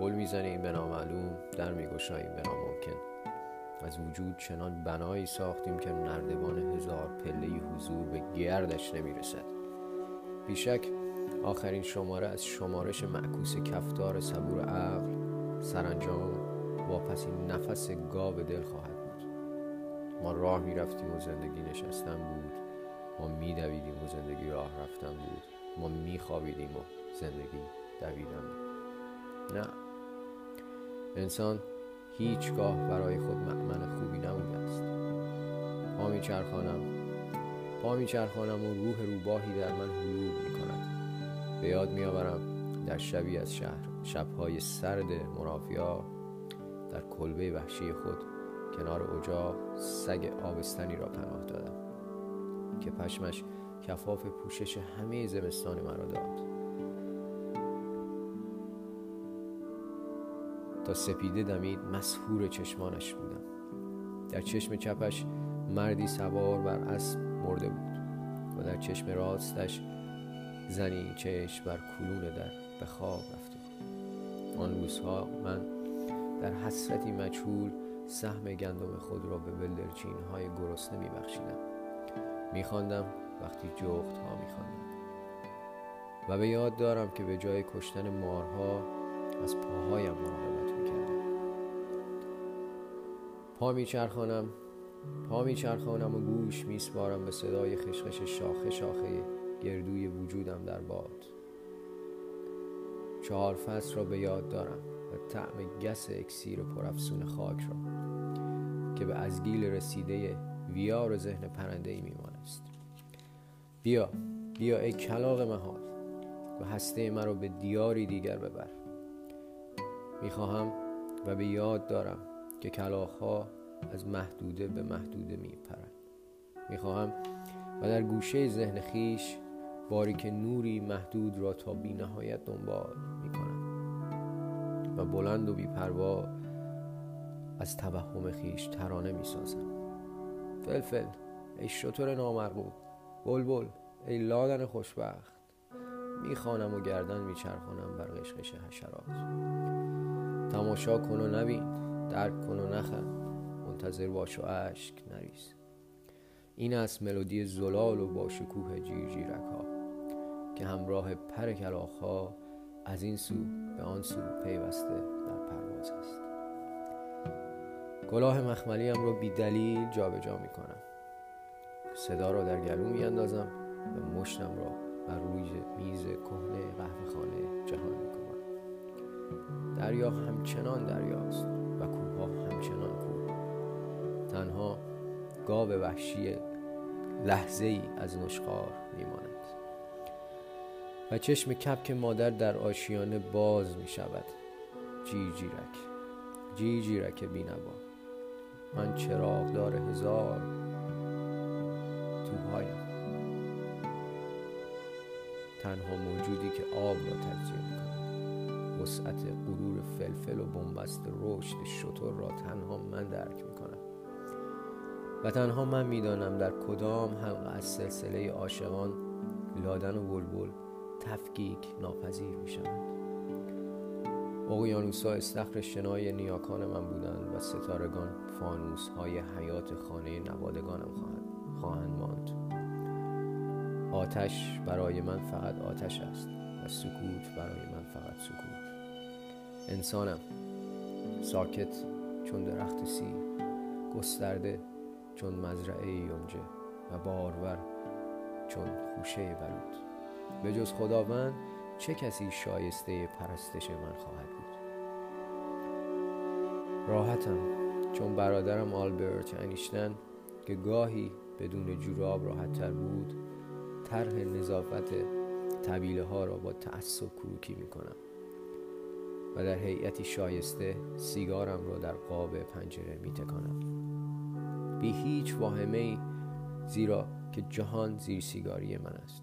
گل میزنیم به نامعلوم، در میگشاییم به ناممکن. از وجود چنان بنایی ساختیم که نردبان هزار پله‌ای حضور به گردش نمیرسد. بیشک آخرین شماره از شمارش معکوس کفتار صبور عقل سرانجام واپس این نفس گاو دل خواهد بود. ما راه میرفتیم و زندگی نشستن بود، ما میدویدیم و زندگی راه رفتن بود، ما میخوابیدیم و زندگی دویدن بود. نه، انسان هیچگاه برای خود مأمن خوبی نبوده است. پا میچرخانم و روح روباهی در من حلول میکند. به یاد میآورم در شبی از شهر، شبهای سرد مرافیا، در کلبه وحشی خود کنار اجاق سگ آبستنی را پناه دادم که پشمش کفاف پوشش همه زمستان مرا داد. تا سپیده دمید مسحور چشمانش بودم. در چشم چپش مردی سوار بر اسب مرده بود و در چشم راستش زنی چشم بر کلون در به خواب رفته بود. آن روزها من در حسرتی مجهول سهم گندم خود را به بلدرچین‌های گرسنه می‌بخشیدم. می‌خواندم وقتی جغدها می‌خواندم. و به یاد دارم که به جای کشتن مارها از پاهایم مراقبت می‌کردم. پا می‌چرخانم و گوش می‌سپارم به صدای خشخش شاخه شاخه گردوی وجودم در باد. چهار فصل را به یاد دارم و طعم گس اکسیر پرافسون خاک را که به ازگیل رسیده ویار ذهن پرنده‌ای میمانست. بیا ای کلاغ مهال و هسته مرا به دیاری دیگر ببر. میخواهم و به یاد دارم که کلاغ‌ها از محدوده به محدوده میپرند. میخواهم و در گوشه ذهن خیش باریک نوری محدود را تا بی نهایت دنبال می کنم و بلند و بی پروا از توهم خیش ترانه می سازم. فلفل ای شتر نامرغوب، بلبل ای لادن خوشبخت، می خوانم و گردن می چرخانم بر قشقش حشرات. تماشا کن و نبین، درک کن و نخند، منتظر باش و اشک نریز. این از ملودی زلال و باشکوه جیرجیرک ها که همراه پر کلاغ ها از این سو به آن سو پیوسته در پرواز است. کلاه مخملیم رو بی دلیل جا به جا می کنم. صدا را در گلو می اندازم و مشتم را بر روی میز کهنه قهوه خانه جهان می کنم. دریا همچنان دریاست و کوه ها همچنان کوه. تنها گاو وحشی لحظه‌ای از نشخوار میماند و چشم کپک مادر در آشیانه باز میشود. جیجیرک بی‌نوا، من چراغدار هزار توهایم، تنها موجودی که آب را تجزیه میکند. وسعت غرور فلفل و بنبست رشد شتر را تنها من درک میکنم و تنها من میدانم در کدام حلقه از سلسله عاشقان لادن و بلبل تفکیک ناپذیر میشوند. اقیانوس‌ها استخر شنای نیاکان من بودند و ستارگان فانوس‌های حیات خانه نوادگانم خواهند ماند. آتش برای من فقط آتش است و سکوت برای من فقط سکوت. انسانم ساکت چون درخت سیر، گسترده چون مزرعه یونجه و بارور چون خوشه بلوط. به جز خداوند چه کسی شایسته پرستش من خواهد بود؟ راحتم چون برادرم آلبرت انیشتن که گاهی بدون جوراب راحت‌تر بود، طرح نظافت طبیله ها را با تعصب کروکی میکنم و در هیئتی شایسته سیگارم را در قاب پنجره میتکانم بی هیچ واهمه‌ای، زیرا که جهان زیر سیگاری من است.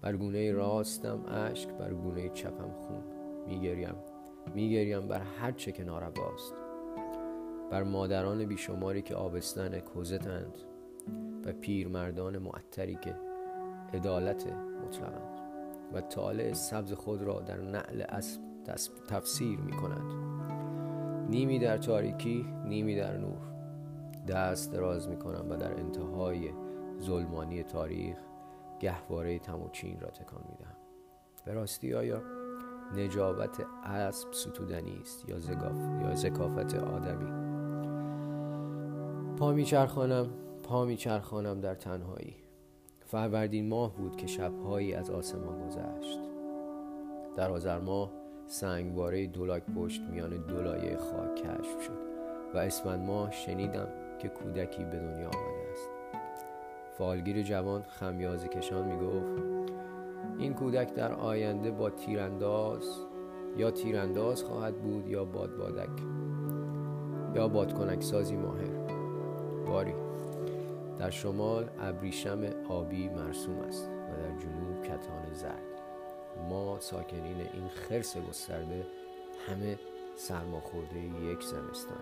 بر گونه راستم اشک، بر گونه چپم خون. میگریم بر هر چه که نارواست، بر مادران بیشماری که آبستن کوزتند و پیرمردان معطری که عدالت مطلقند و طالع سبز خود را در نعل اسب تفسیر می کند. نیمی در تاریکی، نیمی در نور. دست دراز می کنم و در انتهای ظلمانی تاریخ گهواره تموچین را تکان می دهم. به راستی آیا نجابت اسب ستودنی است یا ذکافت آدمی؟ پا می چرخانم در تنهایی. فروردین ماه بود که شبهایی از آسمان گذشت. در آذر ماه سنگواره دولاک پشت میان دولایه خاک کشف شد و اسفند ماه شنیدم که کودکی به دنیا آمده است. فالگیر جوان خمیازه کشان می گفت این کودک در آینده با تیرانداز خواهد بود یا بادبادک یا بادکنک سازی ماهر. باری در شمال ابریشم آبی مرسوم است و در جنوب کتان زرد. ما ساکنین این خرس گسترده همه سرماخورده یک زمستان.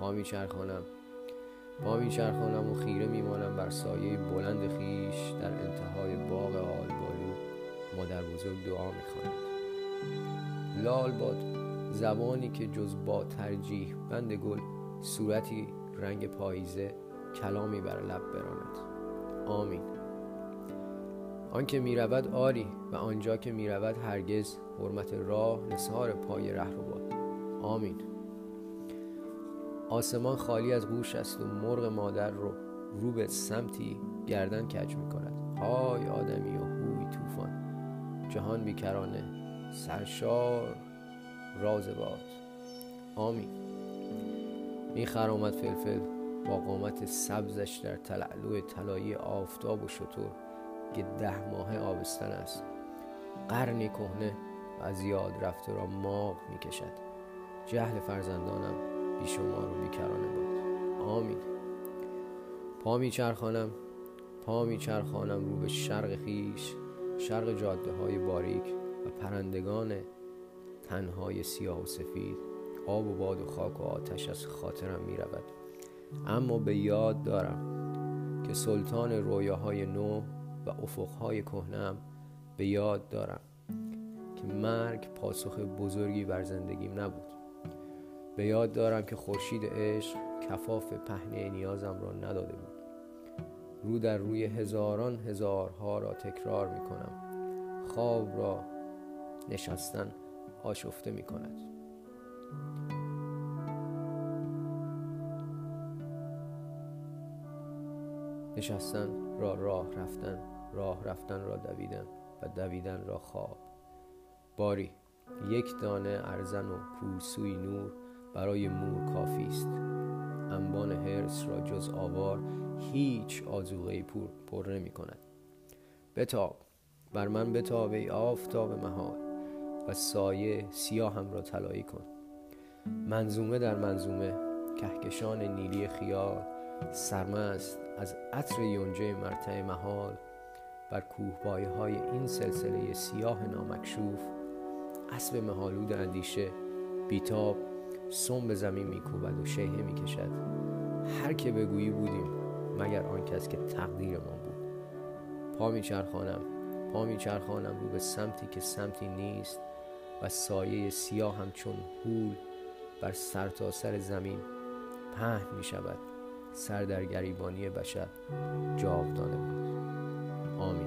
پا میچرخانم و خیره میمانم بر سایه بلند خیش. در انتهای باغ آلبالو مادر بزرگ دعا میخواند. لال باد زبانی که جز با ترجیح بند گل صورتی رنگ پاییزه کلامی بر لب براند. آمین. آن که می رود آری و آنجا که می رود هرگز. حرمت راه نثار پای رهرو. آمین. آسمان خالی از گوش است و مرغ مادر رو به سمتی گردن کج می کند. های آدمی و هوی طوفان. جهان بیکرانه سرشار راز باد. آمین. می خرامد فلفل با قامت سبزش در تلعلو طلایی آفتاب و شتر که 10 ماهه آبستن است. قرنی کهنه و از یاد رفته را ماغ می کشد. جهل فرزندانم بیشمار و بیکرانه باد. آمین. پا می چرخانم رو به شرق خیش، شرق جاده های باریک و پرندگان تنهای سیاه و سفید. آب و باد و خاک و آتش از خاطرم می رود. اما به یاد دارم که سلطان رویاهای نو و افقهای کهنم. به یاد دارم که مرگ پاسخ بزرگی بر زندگیم نبود. به یاد دارم که خورشید عشق کفاف پهنه نیازم را نداده بود. رو در روی هزاران هزارها را تکرار می کنم. خواب را نشستن آشفته می کند. نشستن را راه رفتن را دویدن و دویدن را خواب. باری یک دانه ارزن و کورسوی نور برای مور کافی است. انبان هرس را جز آوار هیچ آذوقه‌ای پر نمی کند. بتاب بر من، بتاب ای آفتاب محال و سایه سیاهم را طلایی کن. منظومه در منظومه، کهکشان نیلی خیال سرمست از عطر یونجه مرتع محال بر کوهپایه های این سلسله سیاه نامکشوف. اسب مهالود اندیشه بیتاب سم به زمین میکوبد و شیهه میکشد. هر که بگویی بودیم مگر آن کس که تقدیر ما بود. پا میچرخانم رو به سمتی که سمتی نیست و سایه سیاه همچون هول بر سر تا سر زمین پهن میشود. سر در گریبانی بشر جاودانه بود. آمین.